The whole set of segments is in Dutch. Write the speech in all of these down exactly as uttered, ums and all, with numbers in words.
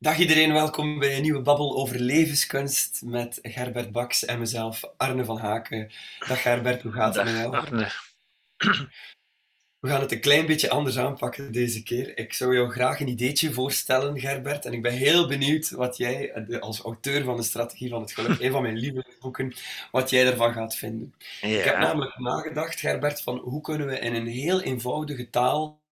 Dag iedereen, welkom bij een nieuwe babbel over levenskunst met Gerbert Bakx en mezelf, Arne van Haken. Dag Gerbert, hoe gaat het met jou? Arne. We gaan het een klein beetje anders aanpakken deze keer. Ik zou jou graag een ideetje voorstellen, Gerbert, en ik ben heel benieuwd wat jij, als auteur van de Strategie van het Geluk, een van mijn lievelingsboeken, wat jij daarvan gaat vinden. Ja. Ik heb namelijk nagedacht, Gerbert, van hoe kunnen we in een heel eenvoudige taal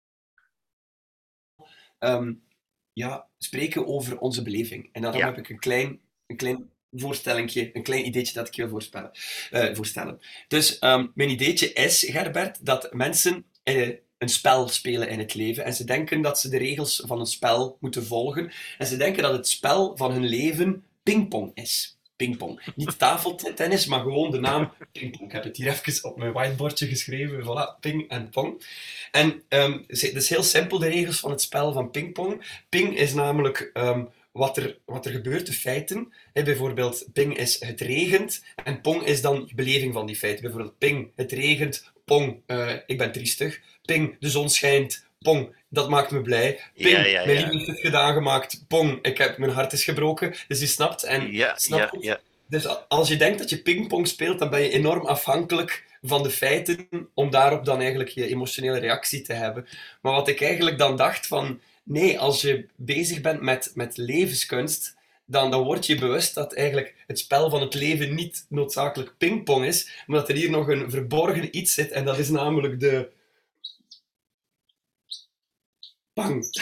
um, ja, spreken over onze beleving. En daarom ja. heb ik een klein, een klein voorstellingje, een klein ideetje dat ik wil voorspellen, uh, voorstellen. Dus um, mijn ideetje is, Gerbert, dat mensen uh, een spel spelen in het leven. En ze denken dat ze de regels van een spel moeten volgen. En ze denken dat het spel van hun leven pingpong is. Pingpong. Niet tafeltennis, maar gewoon de naam pingpong. Ik heb het hier even op mijn whiteboardje geschreven. Voilà, ping en pong. En um, het is heel simpel, de regels van het spel van pingpong. Ping is namelijk um, wat, er, wat er gebeurt, de feiten. He, bijvoorbeeld, ping is het regent. En pong is dan de beleving van die feiten. Bijvoorbeeld, ping, het regent. Pong, uh, ik ben triestig. Ping, de zon schijnt. Pong, dat maakt me blij. Ping, ja, ja, ja. mijn liefde heeft gedaan gemaakt. Pong, ik heb, mijn hart is gebroken. Dus je snapt. En ja, snapt ja, ja. Dus als je denkt dat je pingpong speelt, dan ben je enorm afhankelijk van de feiten om daarop dan eigenlijk je emotionele reactie te hebben. Maar wat ik eigenlijk dan dacht van, nee, als je bezig bent met, met levenskunst, dan, dan word je bewust dat eigenlijk het spel van het leven niet noodzakelijk pingpong is, maar dat er hier nog een verborgen iets zit en dat is namelijk de... Pang.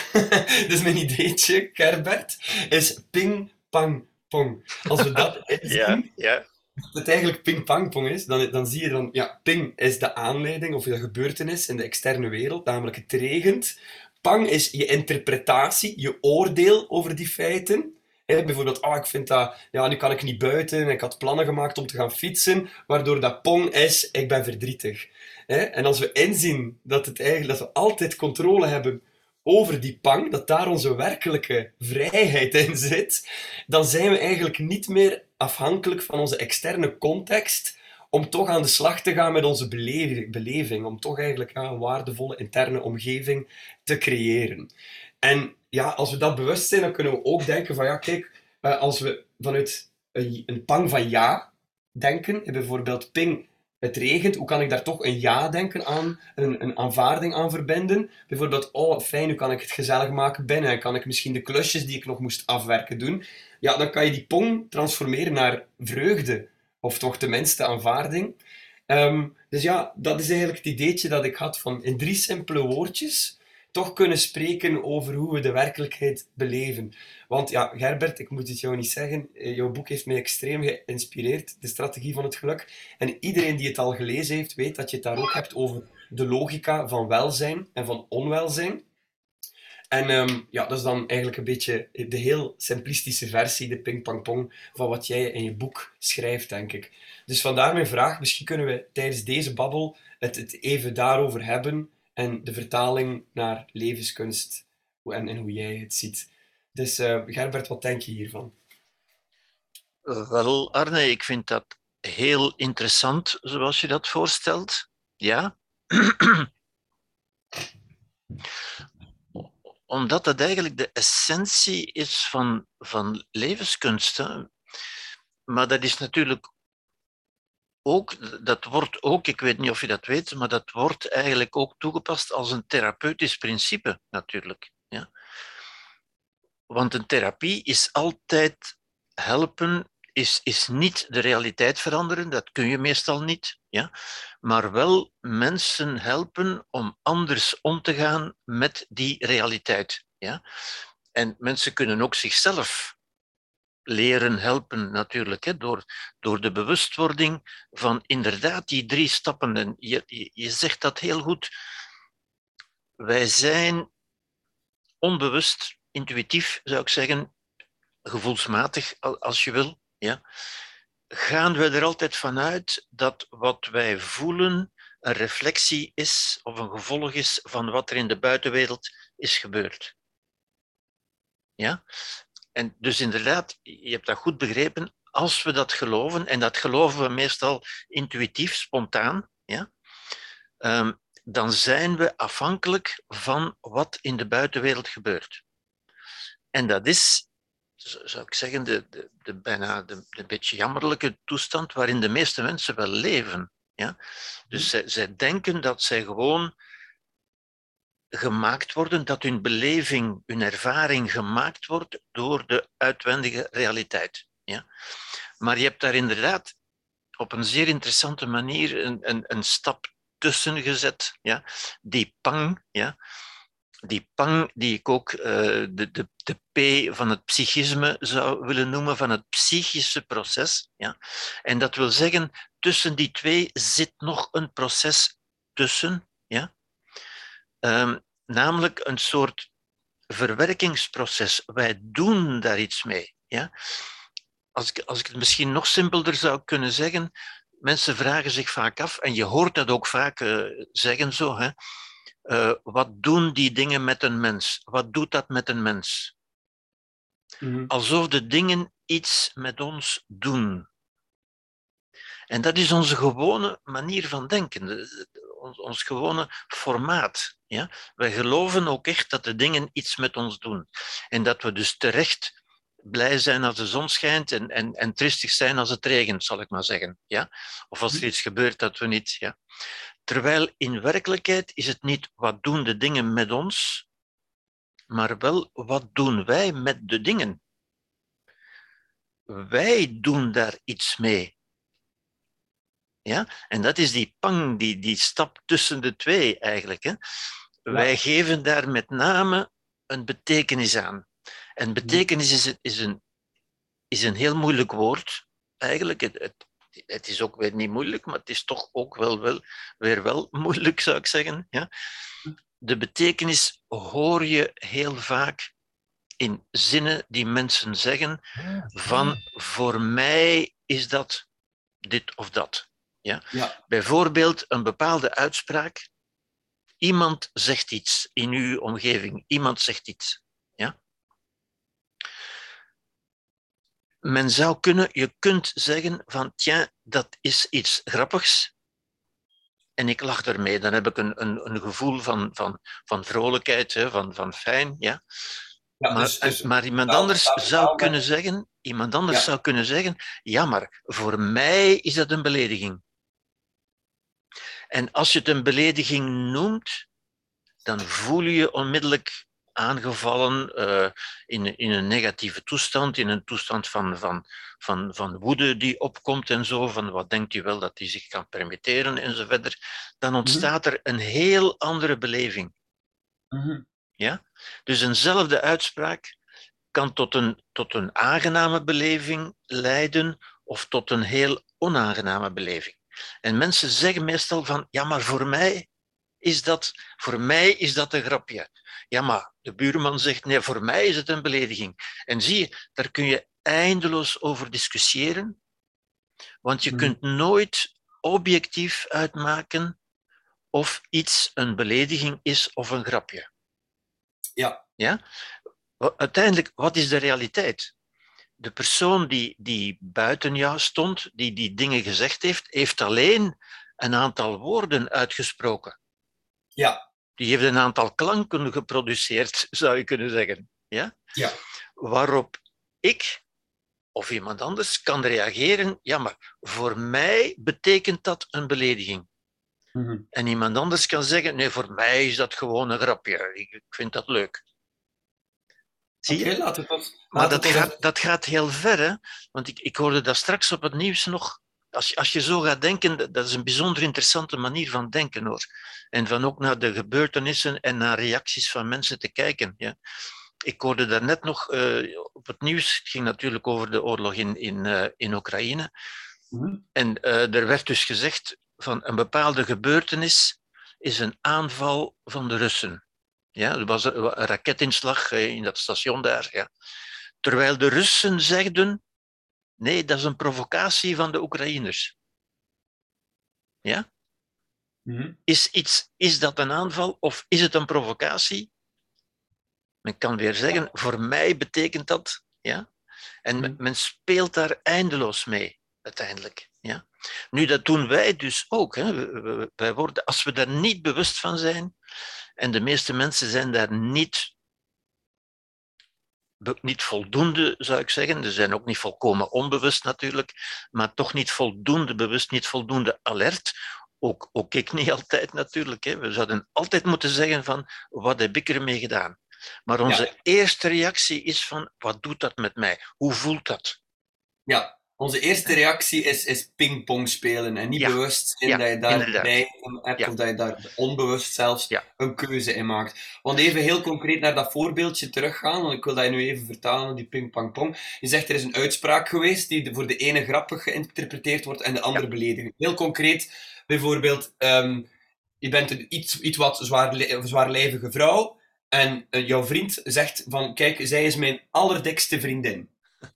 Dus mijn ideetje, Gerbert, is ping, pang, pong. Als we dat inzien, ja, ja. dat het eigenlijk ping, pang, pong is, dan, dan zie je dan, ja, ping is de aanleiding of de gebeurtenis in de externe wereld, namelijk het regent. Pang is je interpretatie, je oordeel over die feiten. He, bijvoorbeeld, ah, ik vind dat, ja, nu kan ik niet buiten en ik had plannen gemaakt om te gaan fietsen, waardoor dat pong is, ik ben verdrietig. He, en als we inzien dat, het eigenlijk, dat we altijd controle hebben over die pang, dat daar onze werkelijke vrijheid in zit, dan zijn we eigenlijk niet meer afhankelijk van onze externe context om toch aan de slag te gaan met onze beleving, om toch eigenlijk ja, een waardevolle interne omgeving te creëren. En ja, als we dat bewust zijn, dan kunnen we ook denken van ja, kijk, als we vanuit een pang van ja denken, bijvoorbeeld ping, het regent, hoe kan ik daar toch een ja denken aan, een, een aanvaarding aan verbinden? Bijvoorbeeld, oh fijn, nu kan ik het gezellig maken binnen en kan ik misschien de klusjes die ik nog moest afwerken doen. Ja, dan kan je die pong transformeren naar vreugde, of toch tenminste aanvaarding. Um, dus ja, dat is eigenlijk het ideetje dat ik had van in drie simpele woordjes toch kunnen spreken over hoe we de werkelijkheid beleven. Want ja, Gerbert, ik moet het jou niet zeggen, jouw boek heeft mij extreem geïnspireerd, De Strategie van het Geluk. En iedereen die het al gelezen heeft, weet dat je het daar ook hebt over de logica van welzijn en van onwelzijn. En um, ja, dat is dan eigenlijk een beetje de heel simplistische versie, de ping-pong-pong, van wat jij in je boek schrijft, denk ik. Dus vandaar mijn vraag, misschien kunnen we tijdens deze babbel het, het even daarover hebben, en de vertaling naar levenskunst en, en hoe jij het ziet. Dus uh, Gerbert, wat denk je hiervan? Wel, Arne, ik vind dat heel interessant, zoals je dat voorstelt. Ja. Omdat dat eigenlijk de essentie is van, van levenskunst. Hè? Maar dat is natuurlijk... Ook, dat wordt ook, ik weet niet of je dat weet, maar dat wordt eigenlijk ook toegepast als een therapeutisch principe, natuurlijk. Ja. Want een therapie is altijd helpen, is, is niet de realiteit veranderen, dat kun je meestal niet. Ja. Maar wel mensen helpen om anders om te gaan met die realiteit. Ja. En mensen kunnen ook zichzelf leren helpen natuurlijk, hè, door, door de bewustwording van inderdaad die drie stappen. En je, je, je zegt dat heel goed. Wij zijn onbewust, intuïtief zou ik zeggen, gevoelsmatig als je wil, ja, gaan we er altijd vanuit dat wat wij voelen een reflectie is of een gevolg is van wat er in de buitenwereld is gebeurd. Ja? En dus inderdaad, je hebt dat goed begrepen, als we dat geloven, en dat geloven we meestal intuïtief, spontaan, ja, um, dan zijn we afhankelijk van wat in de buitenwereld gebeurt. En dat is zou ik zeggen, de, de, de bijna de, de beetje jammerlijke toestand waarin de meeste mensen wel leven. Ja? Dus zij, zij denken dat zij gewoon gemaakt worden, dat hun beleving, hun ervaring gemaakt wordt door de uitwendige realiteit. Ja? Maar je hebt daar inderdaad op een zeer interessante manier een, een, een stap tussen gezet. Ja? Die pang, ja? Die pang die ik ook uh, de, de, de P van het psychisme zou willen noemen, van het psychische proces. Ja? En dat wil zeggen, tussen die twee zit nog een proces tussen, ja? Um, namelijk een soort verwerkingsproces. Wij doen daar iets mee. Ja? Als ik, als ik het misschien nog simpelder zou kunnen zeggen, mensen vragen zich vaak af, en je hoort dat ook vaak uh, zeggen zo, hè, uh, wat doen die dingen met een mens? Wat doet dat met een mens? Mm-hmm. Alsof de dingen iets met ons doen. En dat is onze gewone manier van denken, ons, ons gewone formaat. Ja? Wij geloven ook echt dat de dingen iets met ons doen. En dat we dus terecht blij zijn als de zon schijnt en, en, en tristig zijn als het regent, zal ik maar zeggen. Ja? Of als er iets gebeurt dat we niet... Ja? Terwijl in werkelijkheid is het niet wat doen de dingen met ons, maar wel wat doen wij met de dingen. Wij doen daar iets mee. Ja? En dat is die pang, die, die stap tussen de twee eigenlijk. Hè? Wij ja. geven daar met name een betekenis aan. En betekenis is, is, een, is een heel moeilijk woord, eigenlijk. Het, het, het is ook weer niet moeilijk, maar het is toch ook wel, wel, weer wel moeilijk, zou ik zeggen. Ja? De betekenis hoor je heel vaak in zinnen die mensen zeggen van voor mij is dat dit of dat. Ja? Ja. Bijvoorbeeld een bepaalde uitspraak. Iemand zegt iets in uw omgeving. Iemand zegt iets. Ja? Men zou kunnen, je kunt zeggen van, tja, dat is iets grappigs en ik lach ermee. Dan heb ik een, een, een gevoel van, van, van vrolijkheid, hè, van, van fijn. Ja. Ja, maar, dus, dus, maar iemand nou, anders nou, zou nou, kunnen nou, zeggen, iemand anders ja. zou kunnen zeggen, ja, maar voor mij is dat een belediging. En als je het een belediging noemt, dan voel je je onmiddellijk aangevallen uh, in, in een negatieve toestand, in een toestand van, van, van, van woede die opkomt en zo, van wat denkt u wel dat hij zich kan permitteren en zo verder, dan ontstaat er een heel andere beleving. Mm-hmm. Ja? Dus eenzelfde uitspraak kan tot een, tot een aangename beleving leiden of tot een heel onaangename beleving. En mensen zeggen meestal van, ja, maar voor mij... Is dat, voor mij is dat een grapje. Ja, maar de buurman zegt, nee, voor mij is het een belediging. En zie je, daar kun je eindeloos over discussiëren, want je hmm. kunt nooit objectief uitmaken of iets een belediging is of een grapje. Ja. Ja? Uiteindelijk, wat is de realiteit? De persoon die, die buiten jou stond, die die dingen gezegd heeft, heeft alleen een aantal woorden uitgesproken. Ja. Die heeft een aantal klanken geproduceerd, zou je kunnen zeggen. Ja? Ja. Waarop ik of iemand anders kan reageren, ja, maar voor mij betekent dat een belediging. Mm-hmm. En iemand anders kan zeggen, nee, voor mij is dat gewoon een grapje, ik vind dat leuk. Zie je? Okay, laten we, laten maar dat, we gaat, dat gaat heel ver, hè? Want ik, ik hoorde dat straks op het nieuws nog. Als je, als je zo gaat denken, dat is een bijzonder interessante manier van denken, hoor. En van ook naar de gebeurtenissen en naar reacties van mensen te kijken. Ja. Ik hoorde daarnet nog uh, op het nieuws, het ging natuurlijk over de oorlog in, in, uh, in Oekraïne. Mm-hmm. En uh, er werd dus gezegd van een bepaalde gebeurtenis is een aanval van de Russen. Ja, er was een, een raketinslag in dat station daar. Ja. Terwijl de Russen zegden, nee, dat is een provocatie van de Oekraïners. Ja? Mm-hmm. Is, iets, is dat een aanval of is het een provocatie? Men kan weer zeggen, ja. voor mij betekent dat. Ja? En mm-hmm. men speelt daar eindeloos mee, uiteindelijk. Ja? Nu, dat doen wij dus ook. Hè? Wij worden, als we daar niet bewust van zijn, en de meeste mensen zijn daar niet niet voldoende, zou ik zeggen. Ze zijn ook niet volkomen onbewust natuurlijk, maar toch niet voldoende bewust, niet voldoende alert. Ook, ook ik niet altijd natuurlijk. Hè. We zouden altijd moeten zeggen van, wat heb ik ermee gedaan? Maar onze ja. eerste reactie is van, wat doet dat met mij? Hoe voelt dat? Ja, onze eerste reactie is, is pingpong spelen en niet ja. bewust in ja, dat je daarbij hebt ja. of dat je daar onbewust zelfs ja. een keuze in maakt. Want even heel concreet naar dat voorbeeldje teruggaan, want ik wil dat je nu even vertalen, die ping-pong-pong. Je zegt er is een uitspraak geweest die voor de ene grappig geïnterpreteerd wordt en de andere ja. beledigend. Heel concreet, bijvoorbeeld, um, je bent een iets, iets wat zwaar, zwaarlijvige vrouw en uh, jouw vriend zegt van, kijk, zij is mijn allerdikste vriendin.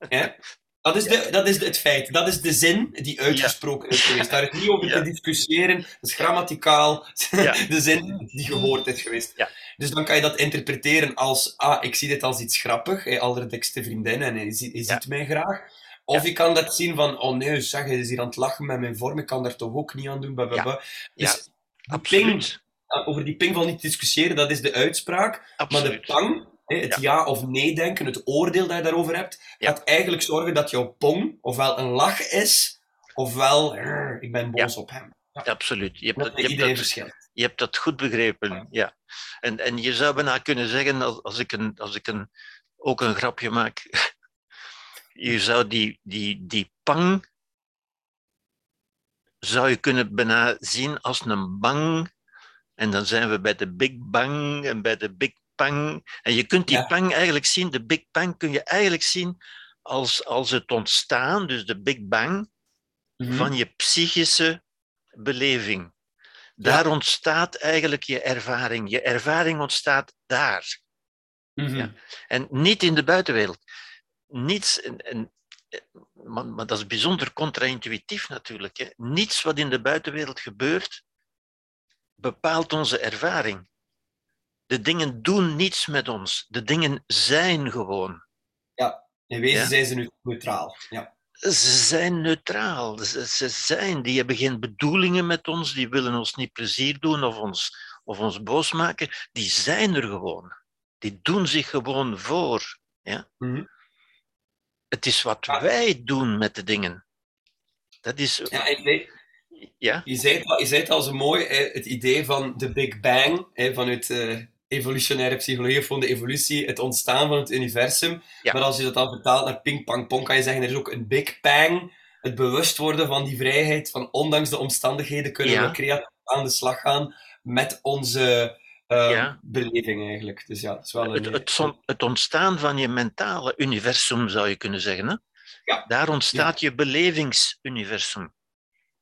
Ja? Dat is, de, dat is het feit, dat is de zin die uitgesproken ja. is geweest. Daar is niet over te discussiëren, dat is grammaticaal ja. de zin die gehoord is geweest. Ja. Dus dan kan je dat interpreteren als, ah, ik zie dit als iets grappig, je allerdikste vriendin en je ziet, je ziet ja. mij graag. Of ja. je kan dat zien van, oh nee, zeg, hij is hier aan het lachen met mijn vorm, ik kan daar toch ook niet aan doen. Blablabla. Ja. Dus ja. Absoluut. Ping, over die ping van niet discussiëren, dat is de uitspraak, absoluut. Maar de pang... Het ja. ja of nee denken, het oordeel dat je daarover hebt, ja. gaat eigenlijk zorgen dat jouw pong ofwel een lach is, ofwel ik ben boos ja. op hem. Ja. Absoluut. Je hebt dat, je hebt dat, je hebt dat goed begrepen. Ja. Ja. En, en je zou bijna kunnen zeggen, als, als ik, een, als ik een, ook een grapje maak, je zou die, die, die pang zou je kunnen bijna zien als een bang. En dan zijn we bij de Big Bang en bij de Big Pang. En je kunt die ja. pang eigenlijk zien, de Big Bang kun je eigenlijk zien als, als het ontstaan, dus de Big Bang, mm-hmm. van je psychische beleving. Daar ja. ontstaat eigenlijk je ervaring. Je ervaring ontstaat daar. Mm-hmm. Ja. En niet in de buitenwereld. Niets, en, en, maar, maar dat is bijzonder contra-intuïtief natuurlijk. Hè. Niets wat in de buitenwereld gebeurt, bepaalt onze ervaring. De dingen doen niets met ons. De dingen zijn gewoon. Ja, in wezen ja? zijn ze neutraal. Ja. Ze zijn neutraal. Ze, ze zijn. Die hebben geen bedoelingen met ons. Die willen ons niet plezier doen of ons, of ons boos maken. Die zijn er gewoon. Die doen zich gewoon voor. Ja? Mm-hmm. Het is wat ja. wij doen met de dingen. Dat is... Ja, ik weet... Ja? Je zei het al, je zei het al zo mooi, het idee van de Big Bang, vanuit evolutionaire psychologie of van de evolutie, het ontstaan van het universum. Ja. Maar als je dat dan vertaalt naar ping-pang-pong, kan je zeggen, er is ook een Big Bang, het bewust worden van die vrijheid, van ondanks de omstandigheden kunnen ja. we creatief aan de slag gaan met onze uh, ja. beleving eigenlijk. Dus ja, dat is wel een... het, het, het ontstaan van je mentale universum, zou je kunnen zeggen. Hè? Ja. Daar ontstaat ja. je belevingsuniversum.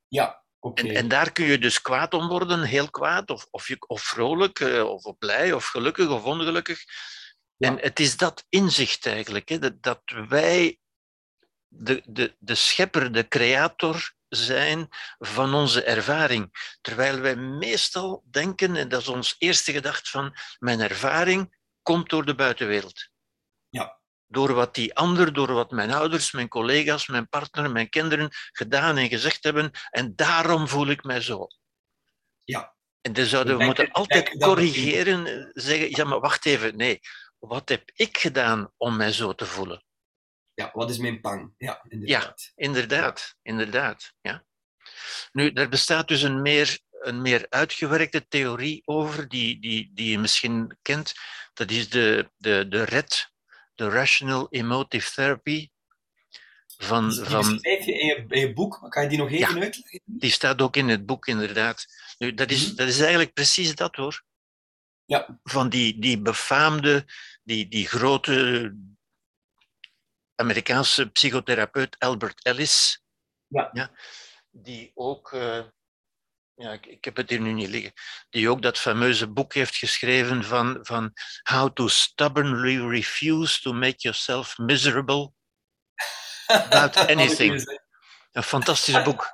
Ja, okay. en, en daar kun je dus kwaad om worden, heel kwaad, of, of, je, of vrolijk, of, of blij, of gelukkig, of ongelukkig. Ja. En het is dat inzicht eigenlijk, hè, dat, dat wij de, de, de schepper, de creator zijn van onze ervaring. Terwijl wij meestal denken, en dat is ons eerste gedachte van, mijn ervaring komt door de buitenwereld. Ja. Door wat die ander, door wat mijn ouders, mijn collega's, mijn partner, mijn kinderen gedaan en gezegd hebben. En daarom voel ik mij zo. Ja. En dan zouden we moeten altijd corrigeren, zeggen, ja maar wacht even, nee. Wat heb ik gedaan om mij zo te voelen? Ja, wat is mijn pang? Ja, inderdaad. Ja, inderdaad, inderdaad. Ja. Nu, er bestaat dus een meer, een meer uitgewerkte theorie over, die, die, die je misschien kent. Dat is de, de, de R E T. De Rational Emotive Therapy. Van, die van... schrijf je in, je in je boek, maar kan je die nog even ja, uitleggen? Die staat ook in het boek, inderdaad. Nu, dat, is, mm-hmm. dat is eigenlijk precies dat, hoor. Ja. Van die, die befaamde, die, die grote Amerikaanse psychotherapeut Albert Ellis. Ja. Ja, die ook, uh, ja, ik, ik heb het hier nu niet liggen, die ook dat fameuze boek heeft geschreven van, van How to Stubbornly Refuse to Make Yourself Miserable. About Anything. Een fantastisch boek.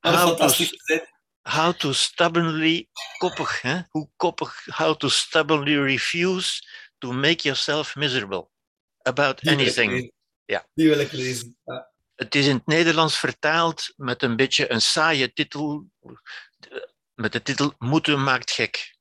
How to, how to Stubbornly, koppig, hè? Hoe koppig, How to Stubbornly Refuse to Make Yourself Miserable. About Anything. Ja. Die wil ik lezen. Het is in het Nederlands vertaald met een beetje een saaie titel, met de titel Moeten maakt gek.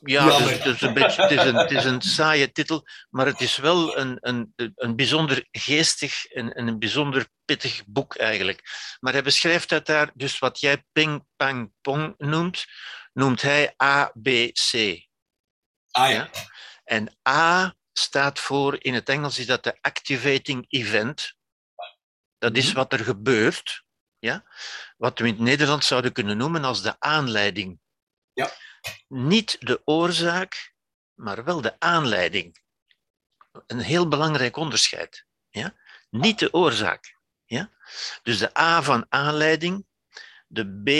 Ja, het is, het is een beetje, het is een, het is een saaie titel, maar het is wel een, een, een bijzonder geestig en een bijzonder pittig boek eigenlijk. Maar hij beschrijft dat daar, dus wat jij ping, pang, pong noemt, noemt hij A, B, C. Ah ja. Ja? En A staat voor, in het Engels is dat de activating event. Dat is wat er gebeurt, ja? Wat we in het Nederlands zouden kunnen noemen als de aanleiding. Ja. Niet de oorzaak, maar wel de aanleiding. Een heel belangrijk onderscheid. Ja? Niet de oorzaak. Ja? Dus de A van aanleiding, de B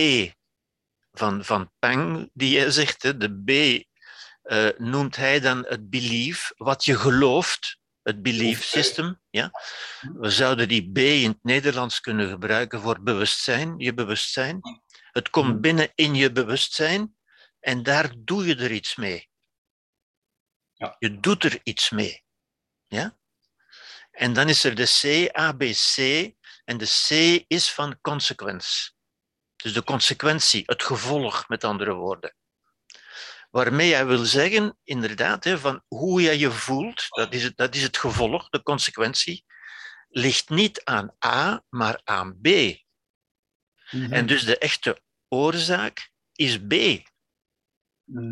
van, van pang, die jij zegt, de B uh, noemt hij dan het belief, wat je gelooft, het belief system. Ja? We zouden die B in het Nederlands kunnen gebruiken voor bewustzijn, je bewustzijn. Het komt binnen in je bewustzijn. En daar doe je er iets mee. Ja. Je doet er iets mee. Ja? En dan is er de C, A, B, C. En de C is van consequence. Dus de consequentie, het gevolg, met andere woorden. Waarmee jij wil zeggen, inderdaad, van hoe jij je voelt, dat is het, dat is het gevolg, de consequentie, ligt niet aan A, maar aan B. Mm-hmm. En dus de echte oorzaak is B.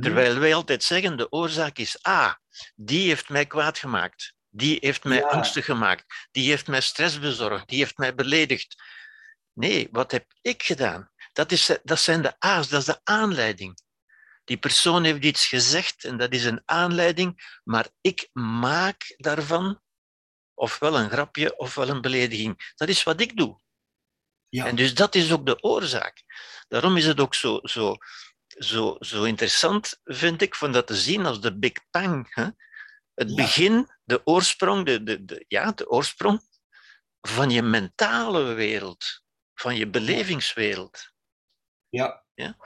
Terwijl wij altijd zeggen, de oorzaak is A. Die heeft mij kwaad gemaakt. Die heeft mij ja. angstig gemaakt. Die heeft mij stress bezorgd. Die heeft mij beledigd. Nee, wat heb ik gedaan? Dat, is, dat zijn de A's, dat is de aanleiding. Die persoon heeft iets gezegd en dat is een aanleiding, maar ik maak daarvan ofwel een grapje ofwel een belediging. Dat is wat ik doe. Ja. En dus dat is ook de oorzaak. Daarom is het ook zo... zo Zo, zo interessant vind ik van dat te zien als de Big Bang. Hè? Het ja. begin, de oorsprong, de, de, de, ja, de oorsprong van je mentale wereld, van je belevingswereld. Ja. Ja,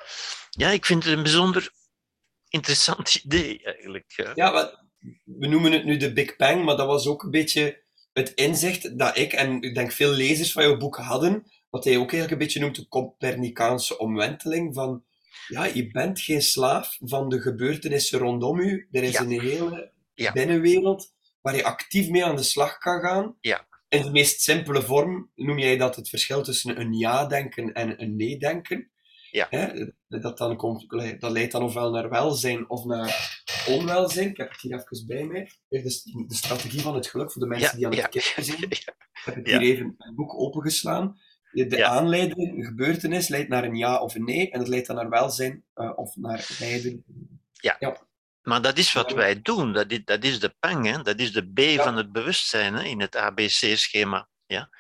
ja, ik vind het een bijzonder interessant idee eigenlijk. Ja, wat, we noemen het nu de Big Bang, maar dat was ook een beetje het inzicht dat ik en ik denk veel lezers van jouw boek hadden, wat hij ook eigenlijk een beetje noemt de Copernicaanse omwenteling van. Ja, je bent geen slaaf van de gebeurtenissen rondom u. Er is ja. een hele ja. binnenwereld waar je actief mee aan de slag kan gaan. Ja. In de meest simpele vorm noem jij dat het verschil tussen een ja-denken en een nee-denken. Ja. Dat, dan komt, dat leidt dan ofwel naar welzijn of naar onwelzijn. Ik heb het hier even bij mij. De strategie van het geluk voor de mensen ja. die aan het kijken zijn. Ik heb het hier ja. even mijn boek opengeslaan. De ja. aanleiding, een gebeurtenis, leidt naar een ja of een nee. En dat leidt dan naar welzijn uh, of naar lijden. Ja. ja, maar dat is wat wij doen. Dat is, dat is de pang, hè? Dat is de B ja. van het bewustzijn, hè? In het A B C-schema. Ja?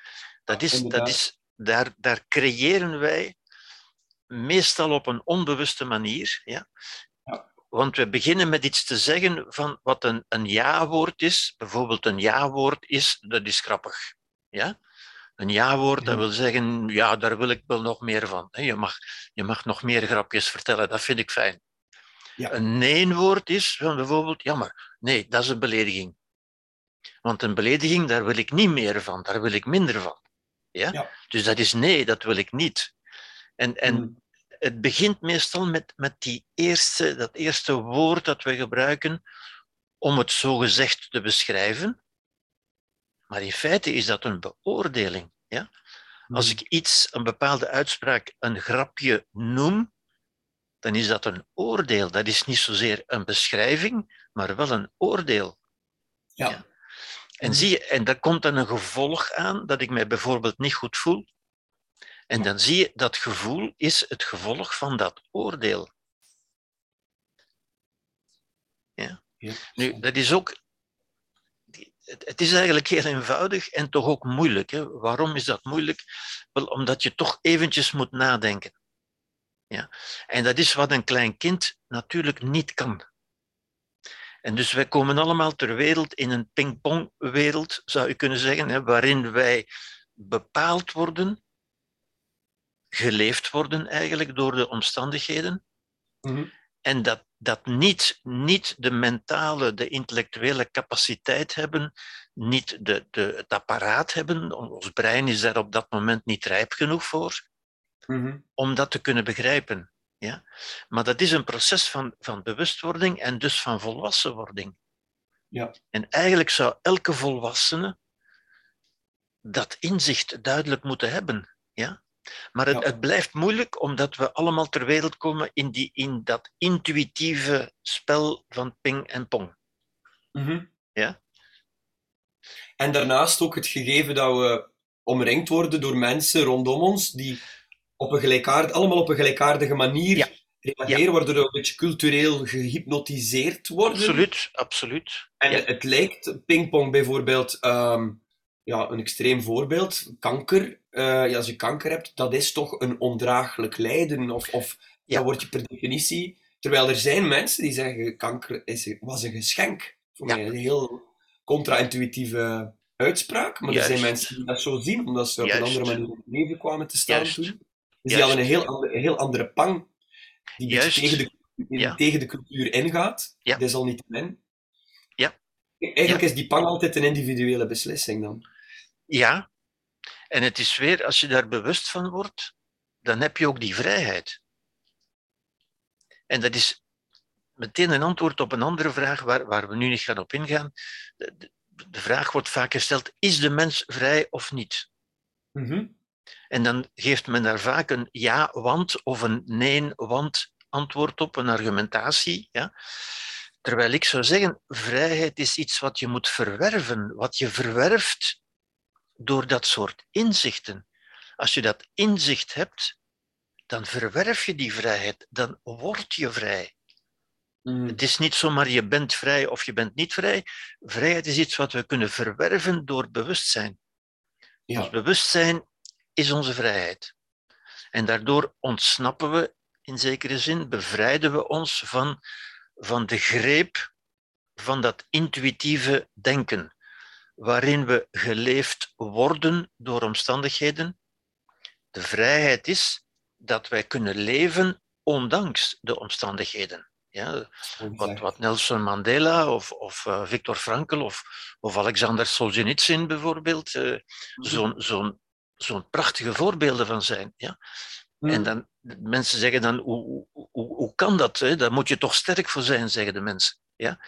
Dat is, ja, dat is, daar, daar creëren wij meestal op een onbewuste manier. Ja? Ja. Want we beginnen met iets te zeggen van wat een, een ja-woord is. Bijvoorbeeld een ja-woord is, dat is grappig. Ja. Een ja-woord, dat wil zeggen, ja, daar wil ik wel nog meer van. Je mag, je mag nog meer grapjes vertellen, dat vind ik fijn. Ja. Een nee-woord is bijvoorbeeld, ja, maar nee, dat is een belediging. Want een belediging, daar wil ik niet meer van, daar wil ik minder van. Ja? Ja. Dus dat is nee, dat wil ik niet. En, en hmm. het begint meestal met, met die eerste, dat eerste woord dat we gebruiken om het zogezegd te beschrijven. Maar in feite is dat een beoordeling. Ja? Als ik iets, een bepaalde uitspraak, een grapje noem, dan is dat een oordeel. Dat is niet zozeer een beschrijving, maar wel een oordeel. Ja. Ja. En, zie je, en daar komt dan een gevolg aan, dat ik mij bijvoorbeeld niet goed voel. En dan zie je, dat gevoel is het gevolg van dat oordeel. Ja. Nu, dat is ook... Het is eigenlijk heel eenvoudig en toch ook moeilijk. Hè? Waarom is dat moeilijk? Wel, omdat je toch eventjes moet nadenken. Ja? En dat is wat een klein kind natuurlijk niet kan. En dus wij komen allemaal ter wereld in een pingpongwereld, zou je kunnen zeggen, hè? Waarin wij bepaald worden, geleefd worden eigenlijk door de omstandigheden. Mm-hmm. En dat dat niet, niet de mentale, de intellectuele capaciteit hebben, niet de, de, het apparaat hebben, ons brein is daar op dat moment niet rijp genoeg voor, mm-hmm. om dat te kunnen begrijpen. Ja? Maar dat is een proces van, van bewustwording en dus van volwassenwording. Ja. En eigenlijk zou elke volwassene dat inzicht duidelijk moeten hebben. Ja? Maar het, ja. het blijft moeilijk, omdat we allemaal ter wereld komen in, die, in dat intuïtieve spel van ping en pong. Mm-hmm. Ja? En daarnaast ook het gegeven dat we omringd worden door mensen rondom ons die op een gelijkaard, allemaal op een gelijkaardige manier ja. reageren, ja. waardoor we een beetje cultureel gehypnotiseerd worden. Absoluut, absoluut. En ja. het lijkt, pingpong bijvoorbeeld, um, ja, een extreem voorbeeld, kanker. Uh, ja, als je kanker hebt, dat is toch een ondraaglijk lijden. Of, of ja. dat word je per definitie... Terwijl er zijn mensen die zeggen, kanker is, was een geschenk. Voor ja. mij een heel contra-intuïtieve uitspraak. Maar Juist. er zijn mensen die dat zo zien, omdat ze op Juist. een andere manier in het leven kwamen te staan Juist. toen. Dus Juist. die hadden een heel andere, heel andere pang die tegen de, die ja. tegen de cultuur ingaat. Ja. Dat is al niet men. Ja. Eigenlijk ja. is die pang altijd een individuele beslissing dan. Ja. En het is weer, als je daar bewust van wordt, dan heb je ook die vrijheid. En dat is meteen een antwoord op een andere vraag waar, waar we nu niet gaan op ingaan. De, de vraag wordt vaak gesteld, is de mens vrij of niet? Mm-hmm. En dan geeft men daar vaak een ja, want of een nee, want antwoord op, een argumentatie. Ja? Terwijl ik zou zeggen, vrijheid is iets wat je moet verwerven, wat je verwerft door dat soort inzichten. Als je dat inzicht hebt, dan verwerf je die vrijheid, dan word je vrij. Mm. Het is niet zomaar je bent vrij of je bent niet vrij. Vrijheid is iets wat we kunnen verwerven door bewustzijn. Ja. Ons bewustzijn is onze vrijheid. En daardoor ontsnappen we, in zekere zin, bevrijden we ons van, van de greep van dat intuïtieve denken, waarin we geleefd worden door omstandigheden. De vrijheid is dat wij kunnen leven ondanks de omstandigheden. Ja, wat, wat Nelson Mandela of, of uh, Viktor Frankl of, of Alexander Solzhenitsyn bijvoorbeeld, uh, mm-hmm. zo'n, zo'n, zo'n prachtige voorbeelden van zijn. Ja? Mm. En dan, mensen zeggen dan, hoe, hoe, hoe kan dat? Hè? Daar moet je toch sterk voor zijn, zeggen de mensen. Ja?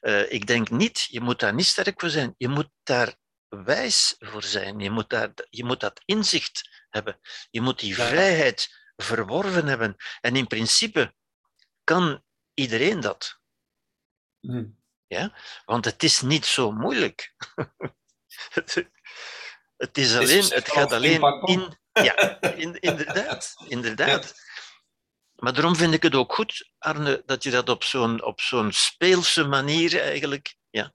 Uh, ik denk niet, je moet daar niet sterk voor zijn. Je moet daar wijs voor zijn. Je moet, daar, je moet dat inzicht hebben. Je moet die ja. vrijheid verworven hebben. En in principe kan iedereen dat. Mm. Ja? Want het is niet zo moeilijk. Het is alleen, het gaat alleen in... Ja, in, inderdaad. inderdaad. Ja. Maar daarom vind ik het ook goed, Arne, dat je dat op zo'n, op zo'n speelse manier eigenlijk... Ja.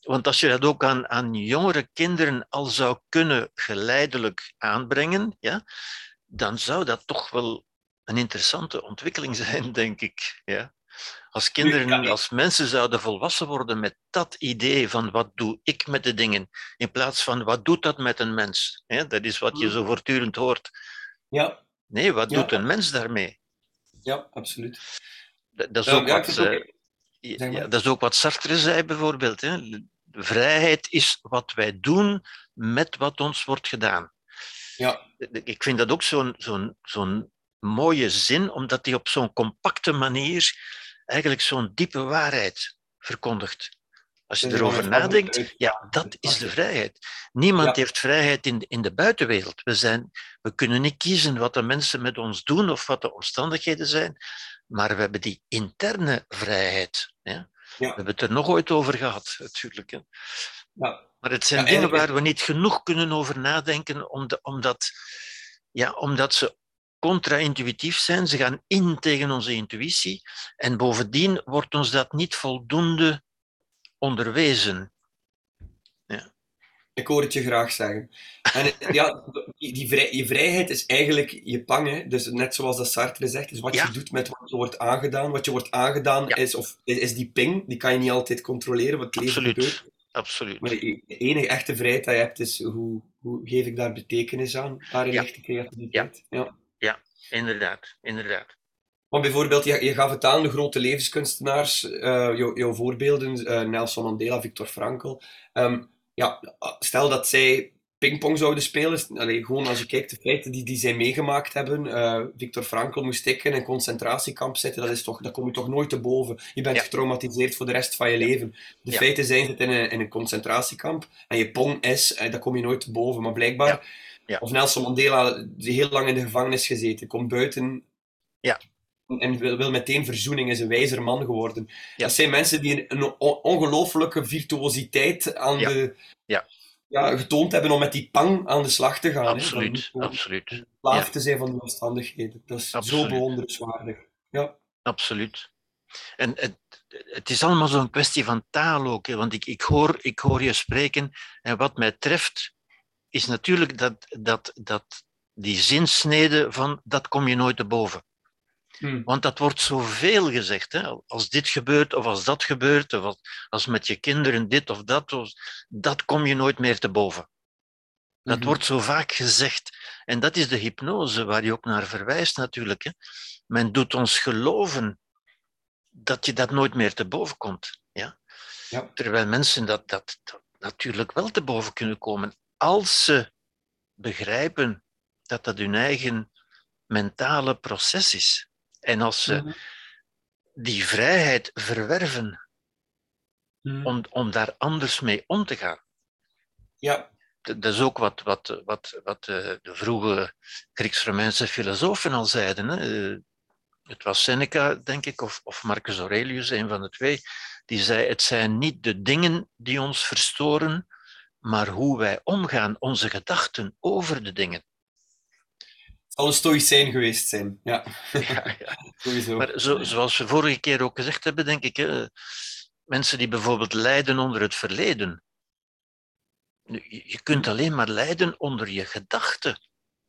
Want als je dat ook aan, aan jongere kinderen al zou kunnen geleidelijk aanbrengen, ja, dan zou dat toch wel een interessante ontwikkeling zijn, denk ik. Ja. Als kinderen, als mensen zouden volwassen worden met dat idee van wat doe ik met de dingen, in plaats van wat doet dat met een mens. Ja, dat is wat je zo voortdurend hoort. Ja. Nee, wat ja. doet een mens daarmee? Ja, absoluut. Dat, dat, is, ja, ook ja, wat, uh, ook... Zeg maar. ja, dat is ook wat Sartre zei bijvoorbeeld. Hè? De vrijheid is wat wij doen met wat ons wordt gedaan. Ja. Ik vind dat ook zo'n, zo'n, zo'n mooie zin, omdat die op zo'n compacte manier eigenlijk zo'n diepe waarheid verkondigt. Als je erover nadenkt, ja, dat is de vrijheid. Niemand ja. heeft vrijheid in, in de buitenwereld. We, zijn, we kunnen niet kiezen wat de mensen met ons doen of wat de omstandigheden zijn, maar we hebben die interne vrijheid. Ja? Ja. We hebben het er nog ooit over gehad, natuurlijk. Hè? Ja. Maar het zijn ja, dingen waar we niet genoeg kunnen over nadenken, omdat, omdat, ja, omdat ze contra-intuïtief zijn. Ze gaan in tegen onze intuïtie. En bovendien wordt ons dat niet voldoende onderwezen. Ja. Ik hoor het je graag zeggen. En ja, die, die vrij, je vrijheid is eigenlijk je pang. Hè? Dus net zoals dat Sartre zegt, is wat ja. je doet met wat je wordt aangedaan. Wat je wordt aangedaan ja. is, of, is die ping, die kan je niet altijd controleren, wat het leven gebeurt. Absoluut. Maar de enige echte vrijheid die je hebt is, hoe, hoe geef ik daar betekenis aan? Daarin ja. ligt de creativiteit. Ja. Ja. ja, inderdaad, inderdaad. Want bijvoorbeeld, je, je gaf het aan, de grote levenskunstenaars, uh, jou, jouw voorbeelden, uh, Nelson Mandela, Viktor Frankl. Um, ja, stel dat zij pingpong zouden spelen. Allee, gewoon als je kijkt, de feiten die, die zij meegemaakt hebben. Uh, Viktor Frankl moest stikken en concentratiekamp zitten. Dat, is toch, dat kom je toch nooit te boven. Je bent ja. getraumatiseerd voor de rest van je ja. leven. De ja. feiten zijn het in een, in een concentratiekamp. En je pong is, uh, dat kom je nooit te boven. Maar blijkbaar... Ja. Ja. Of Nelson Mandela, die heel lang in de gevangenis gezeten, komt buiten... Ja. En wil, wil meteen verzoening, is een wijzer man geworden. Ja. Dat zijn mensen die een ongelooflijke virtuositeit aan ja. de... Ja. Ja, getoond hebben om met die pang aan de slag te gaan. Absoluut, absoluut. Slaaf ja. te zijn van de omstandigheden. Dat is absoluut. Zo bewonderenswaardig. Ja. Absoluut. En het, het is allemaal zo'n kwestie van taal ook. Hè? Want ik, ik, hoor, ik hoor je spreken. En wat mij treft, is natuurlijk dat, dat, dat die zinsnede van dat kom je nooit te boven. Hmm. Want dat wordt zoveel gezegd. Hè? Als dit gebeurt, of als dat gebeurt, of als met je kinderen dit of dat, of, dat kom je nooit meer te boven. Dat mm-hmm. wordt zo vaak gezegd. En dat is de hypnose waar je ook naar verwijst natuurlijk. Hè? Men doet ons geloven dat je dat nooit meer te boven komt. Ja? Ja. Terwijl mensen dat, dat, dat natuurlijk wel te boven kunnen komen. Als ze begrijpen dat dat hun eigen mentale proces is. En als ze mm-hmm. die vrijheid verwerven mm. om, om daar anders mee om te gaan. Ja. Dat is ook wat, wat, wat, wat de vroege Grieks-Romeinse filosofen al zeiden. Hè? Het was Seneca, denk ik, of, of Marcus Aurelius, een van de twee, die zei, het zijn niet de dingen die ons verstoren, maar hoe wij omgaan, onze gedachten over de dingen. Al een stoïcijn geweest zijn. Ja, ja, ja. Sowieso. Maar zo, zoals we vorige keer ook gezegd hebben, denk ik, hè, mensen die bijvoorbeeld lijden onder het verleden. Je kunt alleen maar lijden onder je gedachten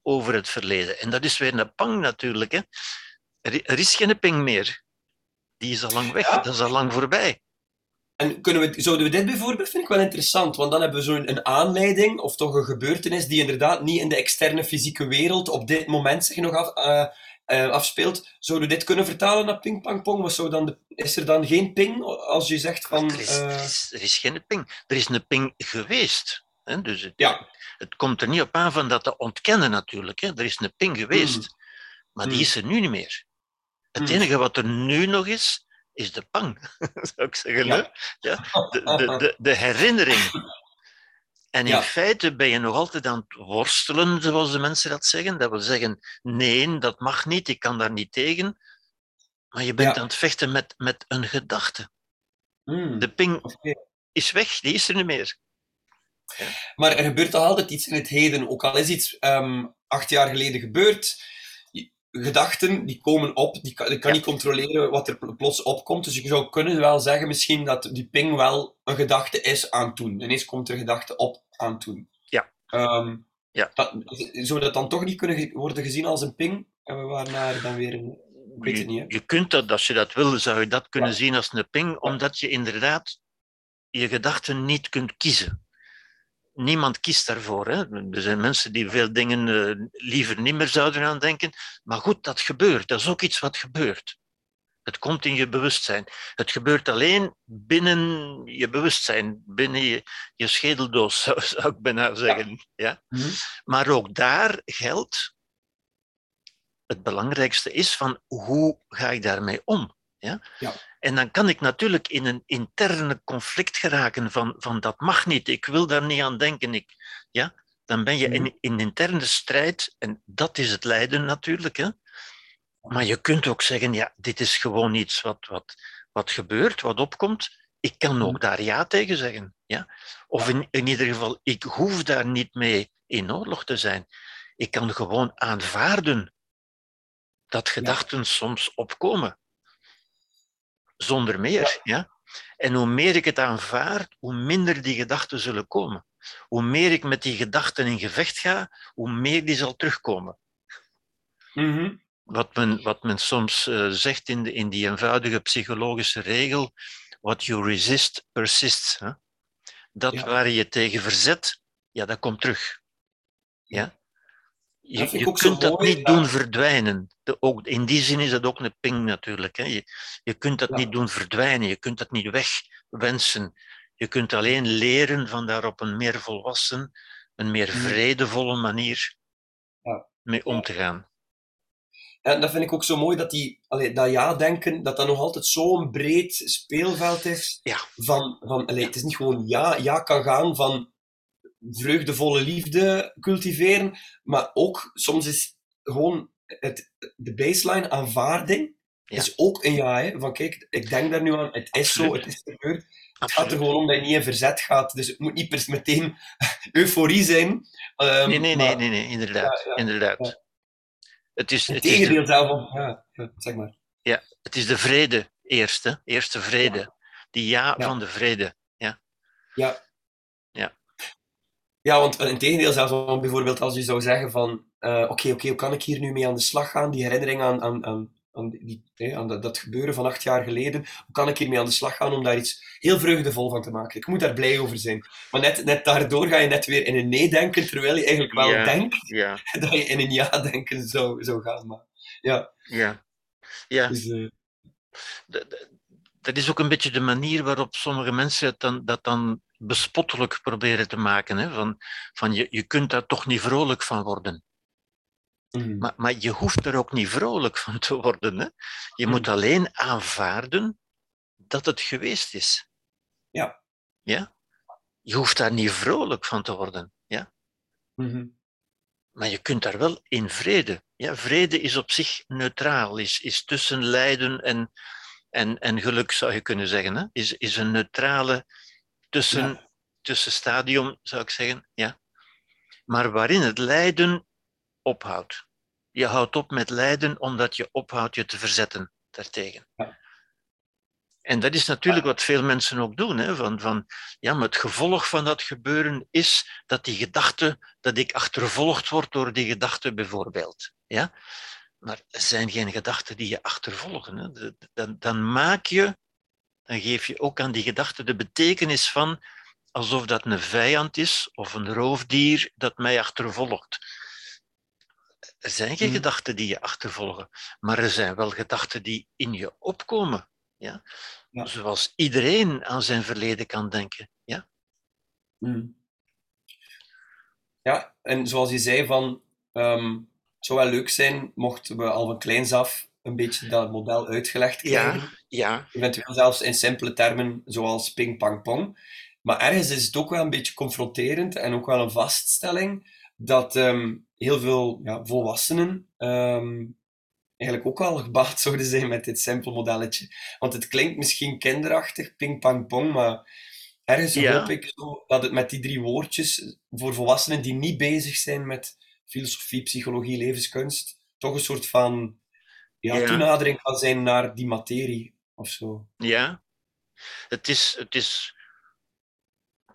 over het verleden. En dat is weer een pang natuurlijk. Hè. Er, er is geen ping meer. Die is al lang weg, ja. dat is al lang voorbij. En kunnen we, zouden we dit bijvoorbeeld, vind ik wel interessant, want dan hebben we zo'n een aanleiding of toch een gebeurtenis die inderdaad niet in de externe fysieke wereld op dit moment zich nog af, uh, uh, afspeelt. Zouden we dit kunnen vertalen naar ping-pang-pong? Wat zou dan de, is er dan geen ping als je zegt van... Er is, uh... er is, er is geen ping. Er is een ping geweest. Hè? Dus het, ja. het komt er niet op aan van dat te ontkennen natuurlijk. Hè? Er is een ping geweest, mm. maar mm. die is er nu niet meer. Het mm. enige wat er nu nog is, is de pang, zou ik zeggen. Ja. Ja, de, de, de, de herinnering. En in ja. feite ben je nog altijd aan het worstelen, zoals de mensen dat zeggen. Dat wil zeggen, nee, dat mag niet, ik kan daar niet tegen. Maar je bent ja. aan het vechten met, met een gedachte. Hmm. De ping okay. is weg, die is er niet meer. Ja. Maar er gebeurt toch altijd iets in het heden, ook al is iets um, acht jaar geleden gebeurd... Gedachten die komen op, die kan, die kan ja. niet controleren wat er plots opkomt. Dus je zou kunnen wel zeggen misschien dat die ping wel een gedachte is aan toen. Ineens komt er gedachte op aan toen. Ja. Um, ja. Dat, zou dat dan toch niet kunnen worden gezien als een ping? En waarnaar dan weer een... Ik weet het niet, hè? Je, je kunt dat, als je dat wil, zou je dat kunnen ja. zien als een ping, omdat je inderdaad je gedachten niet kunt kiezen. Niemand kiest daarvoor. Hè? Er zijn mensen die veel dingen uh, liever niet meer zouden aan denken. Maar goed, dat gebeurt. Dat is ook iets wat gebeurt. Het komt in je bewustzijn. Het gebeurt alleen binnen je bewustzijn, binnen je, je schedeldoos, zou, zou ik bijna zeggen. Ja. Ja? Mm-hmm. Maar ook daar geldt, het belangrijkste is van hoe ga ik daarmee om? Ja? Ja. En dan kan ik natuurlijk in een interne conflict geraken van, van dat mag niet, ik wil daar niet aan denken. Ik, ja? Dan ben je in, in interne strijd en dat is het lijden natuurlijk. Hè? Maar je kunt ook zeggen, ja, dit is gewoon iets wat, wat, wat gebeurt, wat opkomt. Ik kan ook daar ja tegen zeggen. Ja? Of in, in ieder geval, ik hoef daar niet mee in oorlog te zijn. Ik kan gewoon aanvaarden dat gedachten ja. soms opkomen. Zonder meer, ja. ja. En hoe meer ik het aanvaard, hoe minder die gedachten zullen komen. Hoe meer ik met die gedachten in gevecht ga, hoe meer die zal terugkomen. Mm-hmm. Wat men, wat men soms uh, zegt in, de, in die eenvoudige psychologische regel, what you resist, persists. Hè? Dat ja. waar je je tegen verzet, ja, dat komt terug. Ja? Je, je kunt dat mooi, niet ja. doen verdwijnen. De, ook, in die zin is dat ook een ping natuurlijk. Hè. Je, je kunt dat ja. niet doen verdwijnen. Je kunt dat niet wegwensen. Je kunt alleen leren van daar op een meer volwassen een meer vredevolle manier ja. mee om te gaan. En dat vind ik ook zo mooi, dat die, allee, dat ja-denken, dat dat nog altijd zo'n breed speelveld is. Ja. Van, van, allee, het is niet gewoon ja, ja kan gaan van vreugdevolle liefde cultiveren, maar ook soms is gewoon het, de baseline aanvaarding, ja. is ook een ja, hè? Van kijk, ik denk daar nu aan, het is Absoluut. Zo, het is gebeurd. Het gaat er gewoon om dat je niet in verzet gaat, dus het moet niet meteen euforie zijn. Um, nee, nee, maar, nee, nee, nee, inderdaad, ja, ja, inderdaad. Ja. Het is het tegendeel de, zelf, ja, zeg maar. Ja, het is de vrede eerst, hè? Eerste vrede. Ja. Die ja, ja van de vrede, ja. Ja. Ja, ja want in tegendeel zelf, want bijvoorbeeld als je zou zeggen van, uh, oké, okay, okay, hoe kan ik hier nu mee aan de slag gaan, die herinnering aan, aan, aan, aan, die, eh, aan dat, dat gebeuren van acht jaar geleden, hoe kan ik hier mee aan de slag gaan om daar iets heel vreugdevol van te maken? Ik moet daar blij over zijn. Maar net, net daardoor ga je net weer in een nee denken, terwijl je eigenlijk wel ja, denkt ja. dat je in een ja denken zou, zou gaan. Maar, ja. Ja. Ja. Dus, uh... dat, dat, dat is ook een beetje de manier waarop sommige mensen het dan, dat dan bespottelijk proberen te maken. Hè? Van, van je, je kunt daar toch niet vrolijk van worden. Mm. Maar, maar je hoeft er ook niet vrolijk van te worden. Hè? Je mm. moet alleen aanvaarden dat het geweest is. Ja. Ja? Je hoeft daar niet vrolijk van te worden. Ja? Mm-hmm. Maar je kunt daar wel in vrede. Ja? Vrede is op zich neutraal. Is, is tussen lijden en, en, en geluk, zou je kunnen zeggen. Hè? Is, is een neutrale tussen, ja. tussenstadium, zou ik zeggen. Ja? Maar waarin het lijden ophoudt. Je houdt op met lijden omdat je ophoudt je te verzetten daartegen. Ja. En dat is natuurlijk ja. wat veel mensen ook doen. Hè? Van, van, ja, maar het gevolg van dat gebeuren is dat die gedachte, dat ik achtervolgd word door die gedachte bijvoorbeeld. Ja? Maar er zijn geen gedachten die je achtervolgen. Hè? Dan, dan maak je, dan geef je ook aan die gedachte de betekenis van alsof dat een vijand is of een roofdier dat mij achtervolgt. Er zijn geen hmm. gedachten die je achtervolgen, maar er zijn wel gedachten die in je opkomen. Ja? Ja. Zoals iedereen aan zijn verleden kan denken. Ja, hmm. ja en zoals je zei, van, um, het zou wel leuk zijn mochten we al van kleins af een beetje dat model uitgelegd krijgen. Ja, ja. Eventueel zelfs in simpele termen zoals ping, pang, pong. Maar ergens is het ook wel een beetje confronterend en ook wel een vaststelling dat um, heel veel ja, volwassenen um, eigenlijk ook al gebaat zouden zijn met dit simpel modelletje. Want het klinkt misschien kinderachtig, ping-pang-pong, maar ergens ja. hoop ik zo dat het met die drie woordjes voor volwassenen die niet bezig zijn met filosofie, psychologie, levenskunst, toch een soort van ja, ja. toenadering kan zijn naar die materie of zo. Ja, het is... Het is...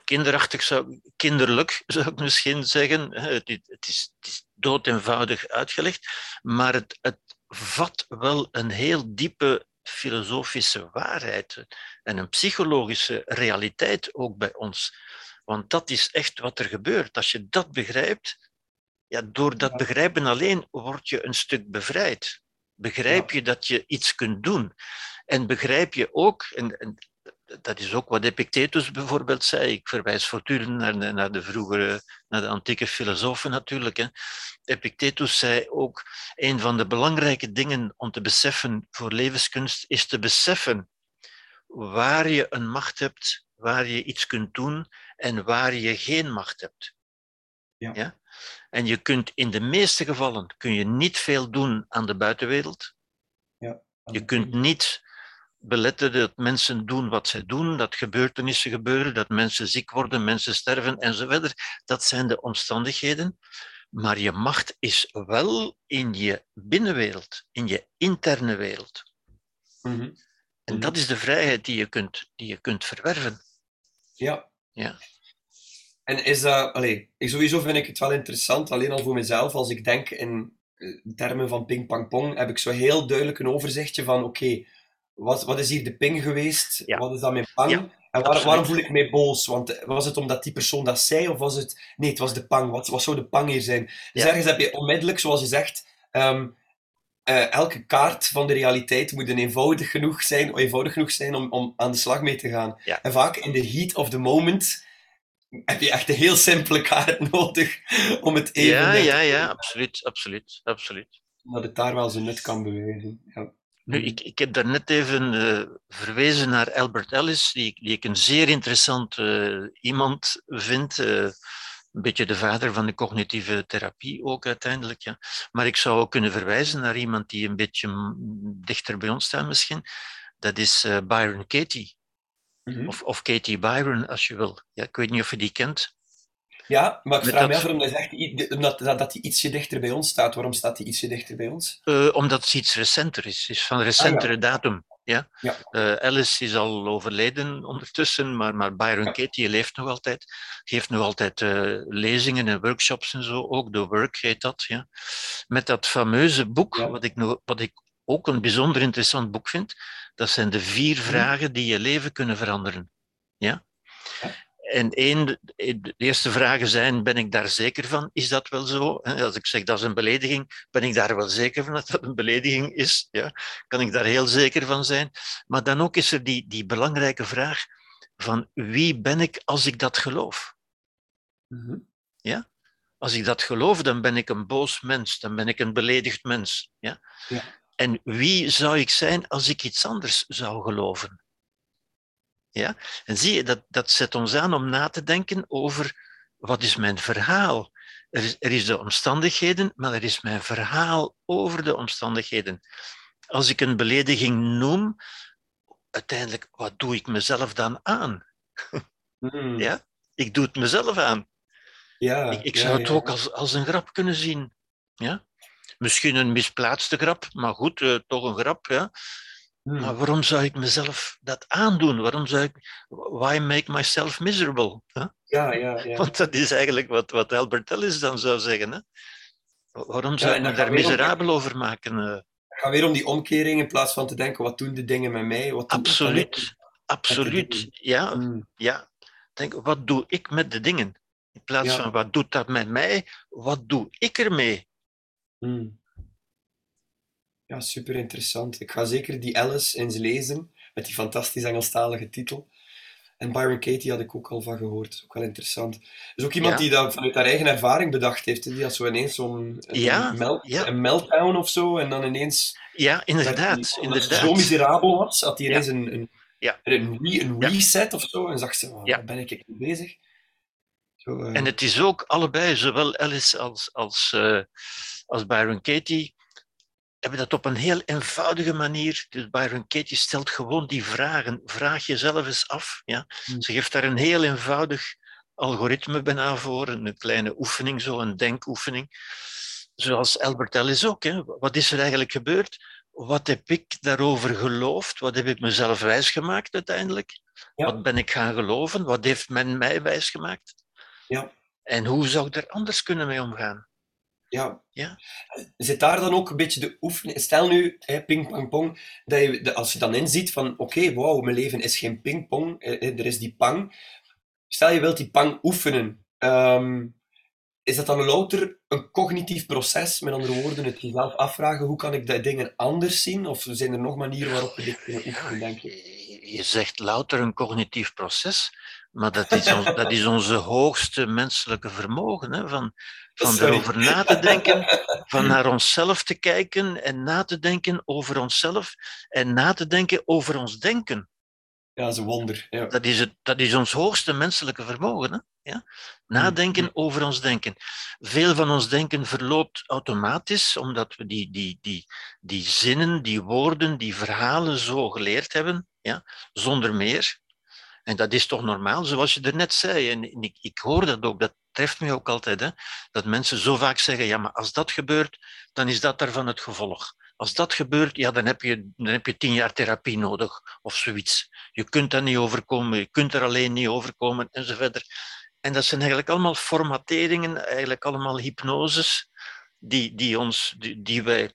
Kinderachtig zou, kinderlijk zou ik misschien zeggen. Het is, het is dood eenvoudig uitgelegd, maar het, het vat wel een heel diepe filosofische waarheid en een psychologische realiteit ook bij ons. Want dat is echt wat er gebeurt. Als je dat begrijpt, ja, door dat begrijpen alleen word je een stuk bevrijd. Begrijp je dat je iets kunt doen. En begrijp je ook... En, en, dat is ook wat Epictetus bijvoorbeeld zei. Ik verwijs voortdurend naar de, naar de vroegere, naar de antieke filosofen natuurlijk. Hè. Epictetus zei ook, een van de belangrijke dingen om te beseffen voor levenskunst is te beseffen waar je een macht hebt, waar je iets kunt doen en waar je geen macht hebt. Ja. Ja? En je kunt in de meeste gevallen kun je niet veel doen aan de buitenwereld. Ja. Je kunt niet... beletten dat mensen doen wat zij doen, dat gebeurtenissen gebeuren, dat mensen ziek worden, mensen sterven enzovoort. Dat zijn de omstandigheden. Maar je macht is wel in je binnenwereld, in je interne wereld. Mm-hmm. En dat is de vrijheid die je kunt, die je kunt verwerven. Ja. Ja. En is dat... Allez, sowieso vind ik het wel interessant, alleen al voor mezelf, als ik denk in termen van ping-pang-pong, heb ik zo heel duidelijk een overzichtje van, oké, okay, Wat, wat is hier de ping geweest? Ja. Wat is dat mijn pang? Ja, en waar, waarom voel ik mij boos? Want was het omdat die persoon dat zei? Of was het... Nee, het was de pang. Wat, wat zou de pang hier zijn? Dus ja. ergens heb je onmiddellijk, zoals je zegt... Um, uh, elke kaart van de realiteit moet een eenvoudig genoeg zijn, eenvoudig genoeg zijn om, om aan de slag mee te gaan. Ja. En vaak in the heat of the moment heb je echt een heel simpele kaart nodig om het even... Ja, net... ja, ja, absoluut, absoluut, absoluut. Dat het daar wel zijn nut kan bewijzen, ja. Nu, ik, ik heb daarnet even uh, verwezen naar Albert Ellis, die, die ik een zeer interessant uh, iemand vind. Uh, een beetje de vader van de cognitieve therapie ook uiteindelijk. Ja. Maar ik zou ook kunnen verwijzen naar iemand die een beetje dichter bij ons staat misschien. Dat is uh, Byron Katie. Mm-hmm. Of, of Katie Byron, als je wil. Ja, ik weet niet of je die kent. Ja, maar ik vraag me af waarom dat, echt, omdat, dat, dat die ietsje dichter bij ons staat. Waarom staat die ietsje dichter bij ons? Uh, omdat het iets recenter is. Het is van recentere ah, ja. datum. Ja? Ja. Uh, Alice is al overleden ondertussen, maar, maar Byron ja. Katie leeft nog altijd. Geeft nog altijd uh, lezingen en workshops en zo. Ook The Work heet dat. Ja? Met dat fameuze boek, ja. wat, ik nog, wat ik ook een bijzonder interessant boek vind. Dat zijn de vier ja. vragen die je leven kunnen veranderen. Ja? Ja. En één, de eerste vragen zijn, ben ik daar zeker van? Is dat wel zo? Als ik zeg dat is een belediging, ben ik daar wel zeker van dat dat een belediging is? Ja? Kan ik daar heel zeker van zijn? Maar dan ook is er die, die belangrijke vraag van wie ben ik als ik dat geloof? Mm-hmm. Ja? Als ik dat geloof, dan ben ik een boos mens, dan ben ik een beledigd mens. Ja? Ja. En wie zou ik zijn als ik iets anders zou geloven? Ja? En zie je, dat, dat zet ons aan om na te denken over wat is mijn verhaal. Er is, er is de omstandigheden, maar er is mijn verhaal over de omstandigheden. Als ik een belediging noem, uiteindelijk, wat doe ik mezelf dan aan? Mm. Ja? Ik doe het mezelf aan. Ja, ik ik ja, zou ja. het ook als, als een grap kunnen zien. Ja? Misschien een misplaatste grap, maar goed, eh, toch een grap, ja. Hmm. Maar waarom zou ik mezelf dat aandoen? Waarom zou ik... Why make myself miserable? Huh? Ja, ja, ja. Want dat is eigenlijk wat, wat Albert Ellis dan zou zeggen. Hè? Waarom zou ja, ik me daar miserabel om... over maken? Het gaat weer om die omkering in plaats van te denken, wat doen de dingen met mij? Wat absoluut, ik... absoluut. Ja, hmm. ja. Denk, wat doe ik met de dingen? In plaats ja. van, wat doet dat met mij? Wat doe ik ermee? Hmm. Ja, super interessant. Ik ga zeker die Alice eens lezen, met die fantastisch Engelstalige titel. En Byron Katie had ik ook al van gehoord. Dat is ook wel interessant. Dus ook iemand ja. die dat vanuit haar eigen ervaring bedacht heeft. Die had zo ineens zo'n ja, melt, ja. meltdown of zo. En dan ineens... Ja, inderdaad. Die, inderdaad. Zo miserabel was, had hij ineens ja. een, een, ja. een, re, een reset ja. of zo. En zag ze, oh, ja. daar ben ik mee bezig. Zo, uh... En het is ook allebei, zowel Alice als, als, uh, als Byron Katie... hebben dat op een heel eenvoudige manier. Dus Byron Katie stelt gewoon die vragen. Vraag jezelf eens af. Ja? Mm. Ze geeft daar een heel eenvoudig algoritme bijna voor, een kleine oefening, zo, een denkoefening. Zoals Albert Ellis ook. Hè? Wat is er eigenlijk gebeurd? Wat heb ik daarover geloofd? Wat heb ik mezelf wijsgemaakt uiteindelijk? Ja. Wat ben ik gaan geloven? Wat heeft men mij wijsgemaakt? Ja. En hoe zou ik er anders kunnen mee omgaan? Ja. ja. Zit daar dan ook een beetje de oefening... Stel nu, hey, ping-pong-pong, dat je de, als je dan inziet van, oké, okay, wauw, mijn leven is geen ping-pong, er is die pang. Stel je wilt die pang oefenen. Um, is dat dan louter een cognitief proces? Met andere woorden, het jezelf afvragen, hoe kan ik die dingen anders zien? Of zijn er nog manieren waarop je dit kunnen oefenen, denk je? Je zegt louter een cognitief proces, maar dat is, ons, dat is onze hoogste menselijke vermogen. Hè? Van, van erover na te denken, van naar onszelf te kijken en na te denken over onszelf en na te denken over ons denken. Ja, dat is een wonder. Ja. Dat, is het, dat is ons hoogste menselijke vermogen. Hè? Ja? Nadenken hmm. over ons denken. Veel van ons denken verloopt automatisch, omdat we die, die, die, die zinnen, die woorden, die verhalen zo geleerd hebben. Ja, zonder meer. En dat is toch normaal, zoals je er net zei. En ik, ik hoor dat ook, dat treft mij ook altijd. Hè? Dat mensen zo vaak zeggen, ja, maar als dat gebeurt, dan is dat daarvan het gevolg. Als dat gebeurt, ja, dan heb je, dan heb je tien jaar therapie nodig, of zoiets. Je kunt dat niet overkomen, je kunt er alleen niet overkomen, enzovoort. En dat zijn eigenlijk allemaal formateringen, eigenlijk allemaal hypnoses, die, die, ons, die, die wij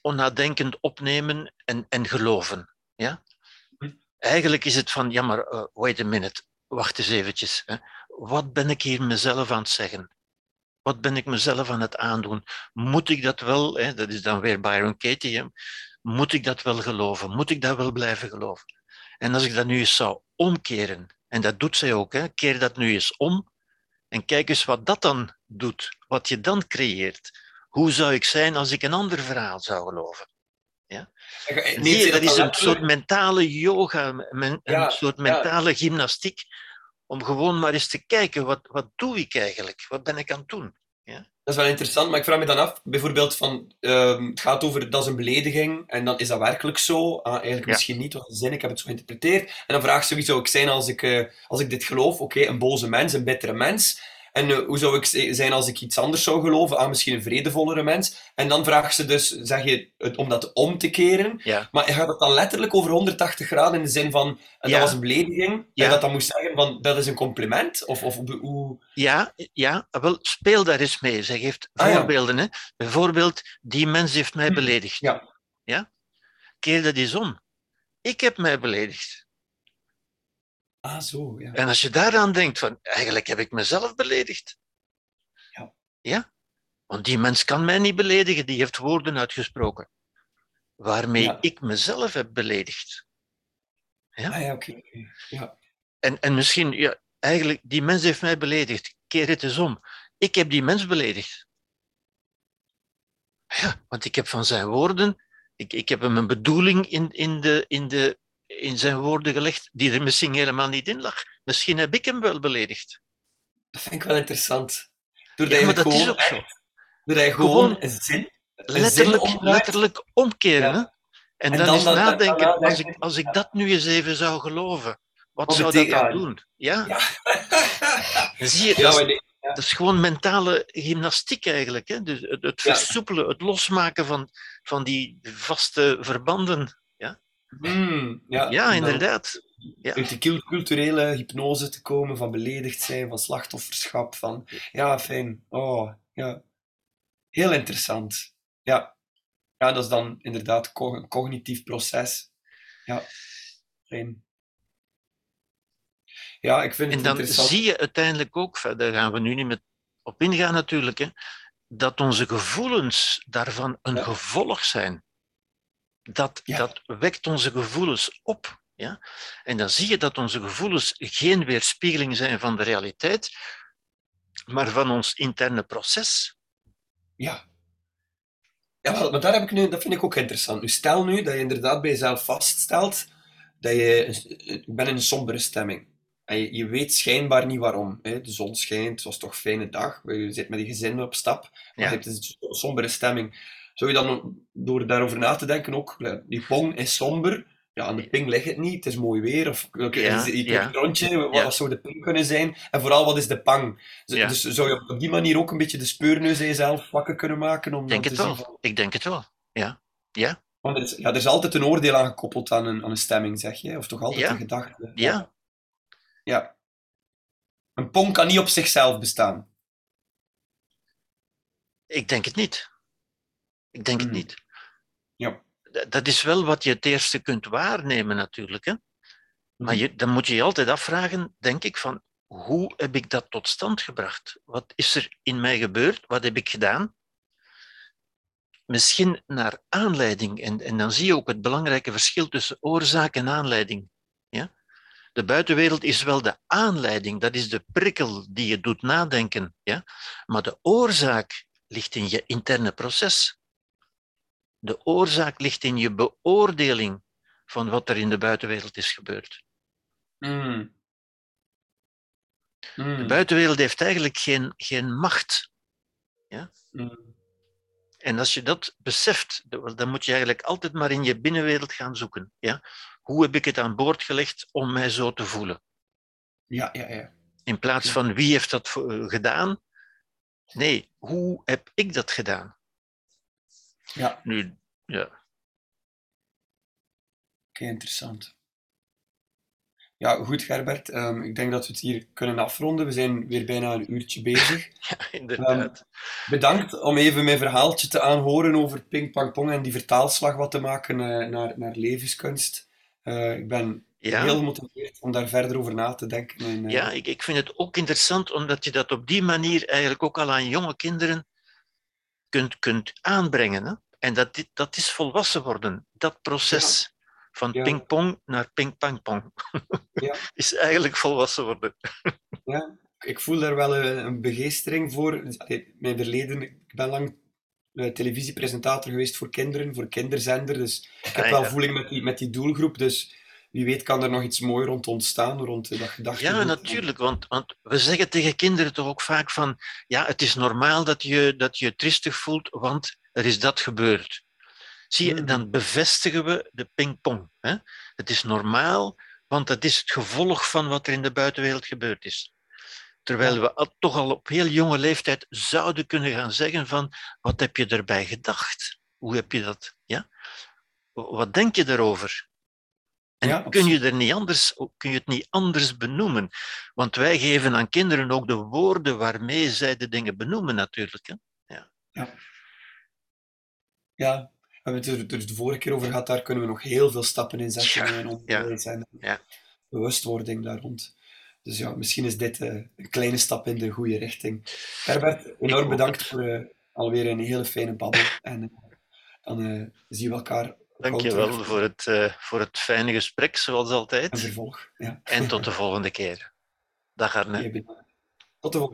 onnadenkend opnemen en, en geloven. Ja? Eigenlijk is het van, ja maar, uh, wait a minute, wacht eens eventjes. Hè. Wat ben ik hier mezelf aan het zeggen? Wat ben ik mezelf aan het aandoen? Moet ik dat wel, hè, dat is dan weer Byron Katie, hè, moet ik dat wel geloven? Moet ik dat wel blijven geloven? En als ik dat nu eens zou omkeren, En dat doet zij ook, hè. Keer dat nu eens om en kijk eens wat dat dan doet, wat je dan creëert. Hoe zou ik zijn als ik een ander verhaal zou geloven? Ja? Nee, nee, dat is een soort mentale yoga, een ja, soort mentale ja. gymnastiek, om gewoon maar eens te kijken, wat, wat doe ik eigenlijk? Wat ben ik aan het doen? Ja? Dat is wel interessant, maar ik vraag me dan af, bijvoorbeeld van, um, het gaat over dat is een belediging, en dan is dat werkelijk zo? Ah, eigenlijk ja. misschien niet, want zin, ik heb het zo geïnterpreteerd. En dan vraag ik zo, wie zou ik zijn als ik, uh, als ik dit geloof? Oké, okay, een boze mens, een bittere mens. En uh, hoe zou ik zijn als ik iets anders zou geloven? Ah, misschien een vredevollere mens. En dan vraagt ze dus, zeg je, het, om dat om te keren. Ja. Maar gaat het dan letterlijk over honderdtachtig graden in de zin van, en ja. dat was een belediging, ja. en dat dan moest zeggen van, dat is een compliment? Of, of hoe... Ja, ja, wel, speel daar eens mee. Zij geeft ah, voorbeelden. Ja. Hè? Bijvoorbeeld, die mens heeft mij beledigd. Ja. Ja? Keer dat eens om. Ik heb mij beledigd. Ah, zo, ja. En als je daaraan denkt, van, eigenlijk heb ik mezelf beledigd. Ja. Ja? Want die mens kan mij niet beledigen, die heeft woorden uitgesproken. Waarmee ja. ik mezelf heb beledigd. Ja? Ah, ja, oké. Okay. Ja. En, en misschien, ja, eigenlijk, die mens heeft mij beledigd. Keer het eens om. Ik heb die mens beledigd. Ja, want ik heb van zijn woorden, ik, ik heb hem een bedoeling in, in de... In de in zijn woorden gelegd, die er misschien helemaal niet in lag. Misschien heb ik hem wel beledigd. Dat vind ik wel interessant. Doordat ja, maar dat gewoon, is ook zo. Doordat je gewoon, gewoon een zin, een letterlijk, zin letterlijk omkeren. Ja. En, en dan, dan eens dan, nadenken, dan, dan, dan, als, ik, als ik dat nu eens even zou geloven, wat, wat zou dat dan doen? Ja? Ja. Zie je, dat, is, dat is gewoon mentale gymnastiek eigenlijk. Hè? Dus het, het versoepelen, het losmaken van, van die vaste verbanden. Mm, ja, ja, inderdaad. Ja. Uit de culturele hypnose te komen, van beledigd zijn, van slachtofferschap, van... Ja, fijn. Oh, ja. Heel interessant. Ja. Ja, dat is dan inderdaad een cognitief proces. Ja. Fijn. Ja, ik vind het interessant. En dan zie je uiteindelijk ook, daar gaan we nu niet meer op ingaan natuurlijk, hè, dat onze gevoelens daarvan een ja. gevolg zijn. Dat, ja. dat wekt onze gevoelens op. Ja? En dan zie je dat onze gevoelens geen weerspiegeling zijn van de realiteit, maar van ons interne proces. Ja. Ja, maar daar heb ik nu, dat vind ik ook interessant. Nu, stel nu dat je inderdaad bij jezelf vaststelt dat je, ik ben in een sombere stemming. En je, je weet schijnbaar niet waarom. Hè? De zon schijnt, het was toch een fijne dag. Je zit met je gezin op stap. Ja. Je hebt een sombere stemming. Zou je dan, door daarover na te denken, ook, die pong is somber, ja, aan de ping ligt het niet, het is mooi weer, of okay, ja, je ja. een rondje, wat ja. zou de ping kunnen zijn? En vooral, wat is de pang? Z- ja. Dus zou je op die manier ook een beetje de speurneus in jezelf wakker kunnen maken? Om denk het wel. Van... Ik denk het wel, ja. ja. Want er is, ja, er is altijd een oordeel aan gekoppeld aan een, aan een stemming, zeg je, of toch altijd ja. een gedachte. Ja. ja. Ja. Een pong kan niet op zichzelf bestaan. Ik denk het niet. Ik denk het niet. Ja. Dat is wel wat je het eerste kunt waarnemen natuurlijk. Hè? Maar je, dan moet je je altijd afvragen, denk ik, van hoe heb ik dat tot stand gebracht? Wat is er in mij gebeurd? Wat heb ik gedaan? Misschien naar aanleiding. En, en dan zie je ook het belangrijke verschil tussen oorzaak en aanleiding. Ja? De buitenwereld is wel de aanleiding. Dat is de prikkel die je doet nadenken. Ja? Maar de oorzaak ligt in je interne proces. De oorzaak ligt in je beoordeling van wat er in de buitenwereld is gebeurd. Mm. Mm. De buitenwereld heeft eigenlijk geen, geen macht. Ja? Mm. En als je dat beseft, dan moet je eigenlijk altijd maar in je binnenwereld gaan zoeken. Ja? Hoe heb ik het aan boord gelegd om mij zo te voelen? Ja, ja, ja. In plaats van wie heeft dat gedaan? Nee, hoe heb ik dat gedaan? Ja. Nu, ja. Oké, okay, interessant. Ja, goed, Gerbert. Um, ik denk dat we het hier kunnen afronden. We zijn weer bijna een uurtje bezig. Ja, inderdaad. Um, bedankt om even mijn verhaaltje te aanhoren over ping, pong, pong en die vertaalslag wat te maken uh, naar, naar levenskunst. Uh, ik ben ja. heel gemotiveerd om daar verder over na te denken. En, uh... Ja, ik, ik vind het ook interessant omdat je dat op die manier eigenlijk ook al aan jonge kinderen kunt, kunt aanbrengen. Hè? En dat, dit, dat is volwassen worden, dat proces. Ja. Van ja. pingpong naar pingpangpong. Ja. Is eigenlijk volwassen worden. Ja, ik voel daar wel een begeestering voor. Mijn verleden, ik ben lang televisiepresentator geweest voor kinderen, voor kinderzender. Dus ik heb ah, ja. wel voeling met die, met die doelgroep. Dus wie weet kan er nog iets moois rond ontstaan, rond dat gedachte. Ja, natuurlijk. Want, want we zeggen tegen kinderen toch ook vaak van... Ja, het is normaal dat je dat je tristig voelt, want er is dat gebeurd. Zie je, dan bevestigen we de pingpong. Hè? Het is normaal, want dat is het gevolg van wat er in de buitenwereld gebeurd is. Terwijl we al, toch al op heel jonge leeftijd zouden kunnen gaan zeggen van... Wat heb je erbij gedacht? Hoe heb je dat... Ja? Wat denk je daarover? En ja, kun je er niet anders, kun je het niet anders benoemen? Want wij geven aan kinderen ook de woorden waarmee zij de dingen benoemen, natuurlijk. Hè? Ja. Ja. Ja. We hebben het er de vorige keer over gehad, daar kunnen we nog heel veel stappen in zetten. Ja, en onderwijs ja, en ja. bewustwording daar rond. Dus ja, misschien is dit uh, een kleine stap in de goede richting. Gerbert, enorm bedankt het. voor uh, alweer een hele fijne babbel. En uh, dan uh, zien we elkaar. Dank je wel voor het, uh, voor het fijne gesprek, zoals altijd. En vervolg. Ja. En tot de volgende keer. Dag Arne. Tot de volgende.